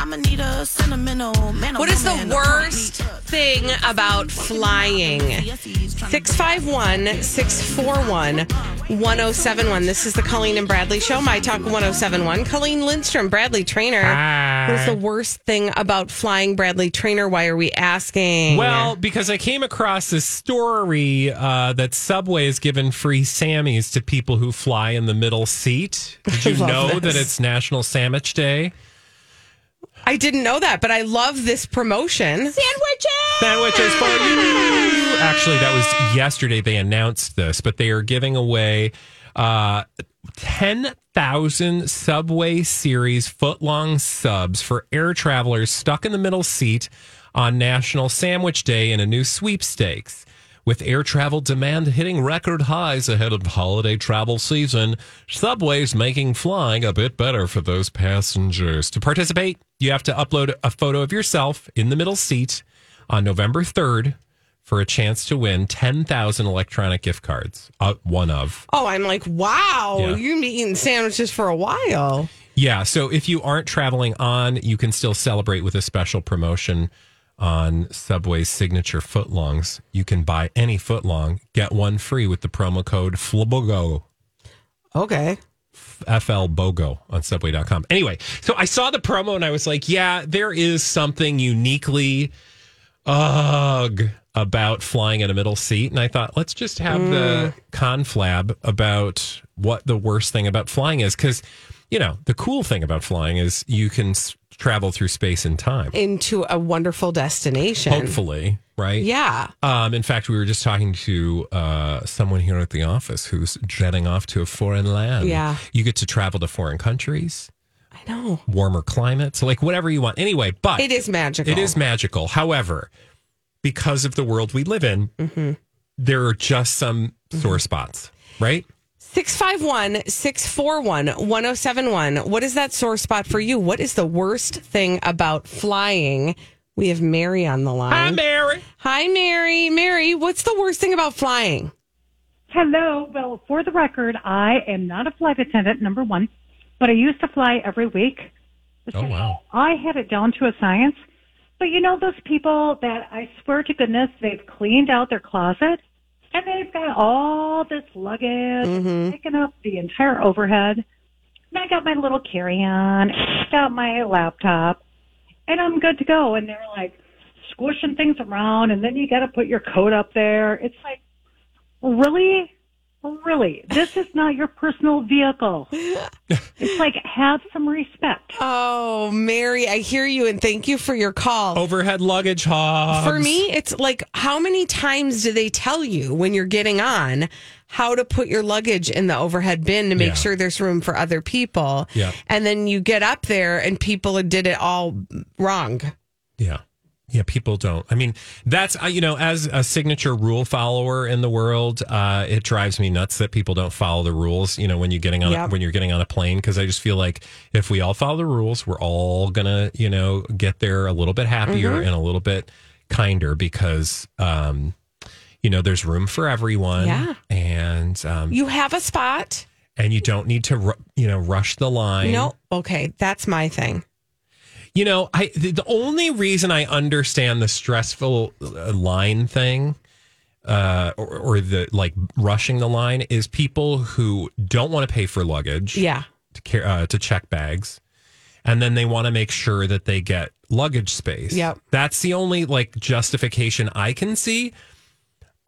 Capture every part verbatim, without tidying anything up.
What is the worst thing about flying? six five one, six four one, one oh seven one. This is the Colleen and Bradley Show, My Talk one oh seven one. Colleen Lindstrom, Bradley Trainer. Hi. What is the worst thing about flying, Bradley Trainer? Why are we asking? Well, because I came across this story uh, that Subway has given free Sammies to people who fly in the middle seat. Did you know this. that it's National Sandwich Day? I didn't know that, but I love this promotion. Sandwiches! Sandwiches for you! Actually, that was yesterday they announced this, but they are giving away uh, ten thousand Subway Series footlong subs for air travelers stuck in the middle seat on National Sandwich Day in a new sweepstakes. With air travel demand hitting record highs ahead of holiday travel season, Subway's making flying a bit better for those passengers. To participate, you have to upload a photo of yourself in the middle seat on November third for a chance to win ten thousand electronic gift cards, uh, one of. Oh, I'm like, wow, yeah. You've been eating sandwiches for a while. Yeah, so if you aren't traveling on, you can still celebrate with a special promotion on Subway's signature footlongs. You can buy any footlong, get one free with the promo code F L B O G O. Okay. F L B O G O on subway dot com. Anyway, so I saw the promo and I was like, yeah, there is something uniquely ugh about flying in a middle seat. And I thought, let's just have mm. the conflab about what the worst thing about flying is. Because, you know, the cool thing about flying is you can travel through space and time into a wonderful destination, hopefully, right? Yeah. Um in fact, we were just talking to uh someone here at the office who's jetting off to a foreign land. Yeah, you get to travel to foreign countries. I know, warmer climates, like whatever you want. Anyway, but it is magical. It is magical. However, because of the world we live in, mm-hmm. there are just some mm-hmm. sore spots, right? six five one, six four one, one oh seven one. What is that sore spot for you? What is the worst thing about flying? We have Mary on the line. Hi, Mary. Hi, Mary. Mary, what's the worst thing about flying? Hello. Well, for the record, I am not a flight attendant, number one, but I used to fly every week. Oh, wow. I had it down to a science. But you know those people that I swear to goodness, they've cleaned out their closet? And they've got all this luggage mm-hmm. picking up the entire overhead. And I got my little carry-on, I got my laptop, and I'm good to go. And they're like squishing things around, and then you got to put your coat up there. It's like, really? Really? This is not your personal vehicle. It's like, have some respect. Oh, Mary, I hear you, and thank you for your call. Overhead luggage hogs. For me, it's like, how many times do they tell you when you're getting on how to put your luggage in the overhead bin to make yeah. sure there's room for other people? Yeah. And then you get up there, and people did it all wrong. Yeah. Yeah, people don't. I mean, that's, you know, as a signature rule follower in the world, uh, it drives me nuts that people don't follow the rules, you know, when you're getting on, yep. a, when you're getting on a plane, because I just feel like if we all follow the rules, we're all going to, you know, get there a little bit happier mm-hmm. and a little bit kinder because, um, you know, there's room for everyone. Yeah. And um, you have a spot. And you don't need to, you know, rush the line. No. Okay. That's my thing. You know, I the only reason I understand the stressful line thing uh, or, or the like rushing the line is people who don't want to pay for luggage yeah. to, care, uh, to check bags. And then they want to make sure that they get luggage space. Yep. That's the only like justification I can see.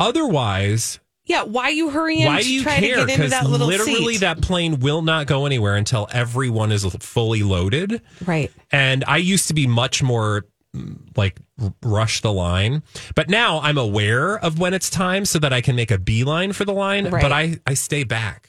Otherwise, yeah, why are you hurrying why do you to try care? to get into that little literally seat? That plane will not go anywhere until everyone is fully loaded. Right. And I used to be much more like rush the line, but now I'm aware of when it's time so that I can make a beeline for the line, right. but I, I stay back.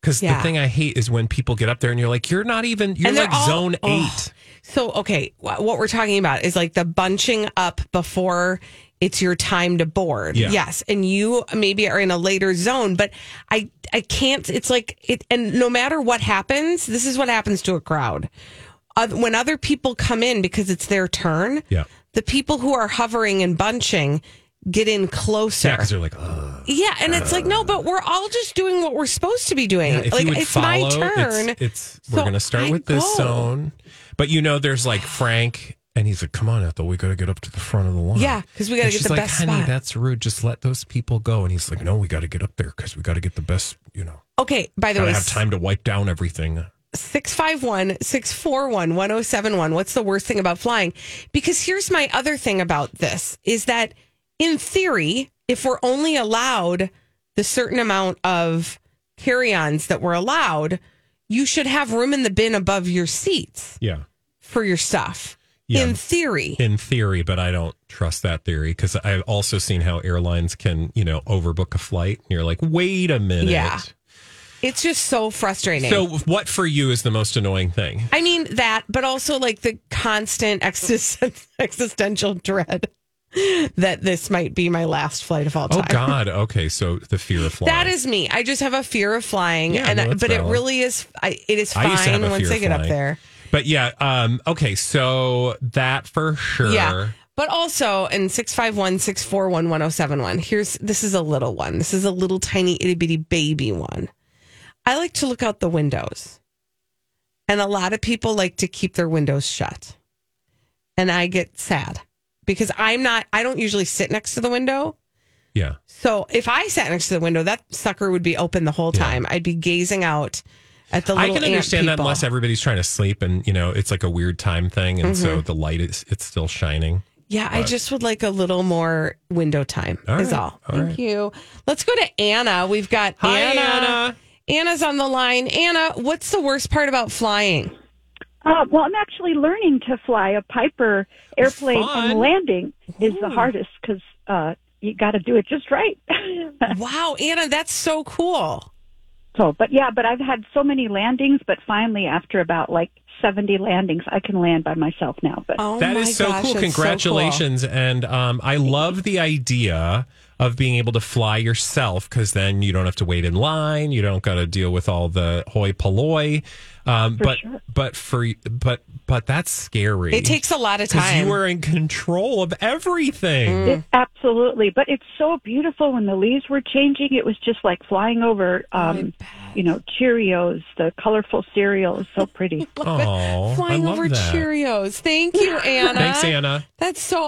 Because yeah. the thing I hate is when people get up there and you're like, you're not even, you're like all, zone eight. Oh. So, okay, what we're talking about is like the bunching up before it's your time to board. Yeah. Yes. And you maybe are in a later zone, but I, I can't, it's like, it. and no matter what happens, this is what happens to a crowd. Uh, when other people come in because it's their turn, yeah. the people who are hovering and bunching get in closer. Yeah, because they're like, ugh. Yeah, and it's like, no, but we're all just doing what we're supposed to be doing. Yeah, like, it's follow, my turn. It's, it's so we're going to start I with this go. zone. But, you know, there's like Frank, and he's like, come on, Ethel, we got to get up to the front of the line. Yeah, because we got to get the like, best honey, spot. That's rude. Just let those people go. And he's like, no, we got to get up there because we got to get the best, you know. Okay, by the way. I have time to wipe down everything. six five one, six four one, one oh seven one. What's the worst thing about flying? Because here's my other thing about this is that in theory, if we're only allowed the certain amount of carry-ons that we're allowed, you should have room in the bin above your seats. Yeah. For your stuff. Yeah. In theory. In theory, but I don't trust that theory because I've also seen how airlines can, you know, overbook a flight. And you're like, wait a minute. Yeah. It's just so frustrating. So what for you is the most annoying thing? I mean, that, but also like the constant exist- existential dread. That this might be my last flight of all time. Oh, God. Okay. So the fear of flying. That is me. I just have a fear of flying. Yeah, and no, But valid. it really is, I, it is fine I once I get flying. up there. But yeah. Um, okay. So that for sure. Yeah. But also in six five one, six four one, one oh seven one, here's, this is a little one. This is a little tiny itty bitty baby one. I like to look out the windows. And a lot of people like to keep their windows shut. And I get sad. Because I'm not, I don't usually sit next to the window. Yeah. So if I sat next to the window, that sucker would be open the whole time. Yeah. I'd be gazing out at the little I can understand people. That unless everybody's trying to sleep and, you know, it's like a weird time thing. And mm-hmm. so the light is, it's still shining. Yeah. But I just would like a little more window time all is right, all. all. Thank right. you. Let's go to Anna. We've got Hi, Anna. Anna. Anna's on the line. Anna, what's the worst part about flying? Uh, well, I'm actually learning to fly a Piper airplane, and landing is Ooh. the hardest because uh, you got to do it just right. Wow, Anna, that's so cool. So, but yeah, but I've had so many landings, but finally, after about like seventy landings, I can land by myself now. But oh that is so gosh, cool! Congratulations, so cool. and um, I love the idea of being able to fly yourself because then you don't have to wait in line, you don't got to deal with all the hoi polloi. Um, but sure. but for but but that's scary. It takes a lot of time. You are in control of everything. Mm. It, absolutely, but it's so beautiful when the leaves were changing. It was just like flying over, um, you know, Cheerios. The colorful cereal is so pretty. Oh, flying I love over that. Cheerios. Thank you, Anna. Thanks, Anna. That's so awesome.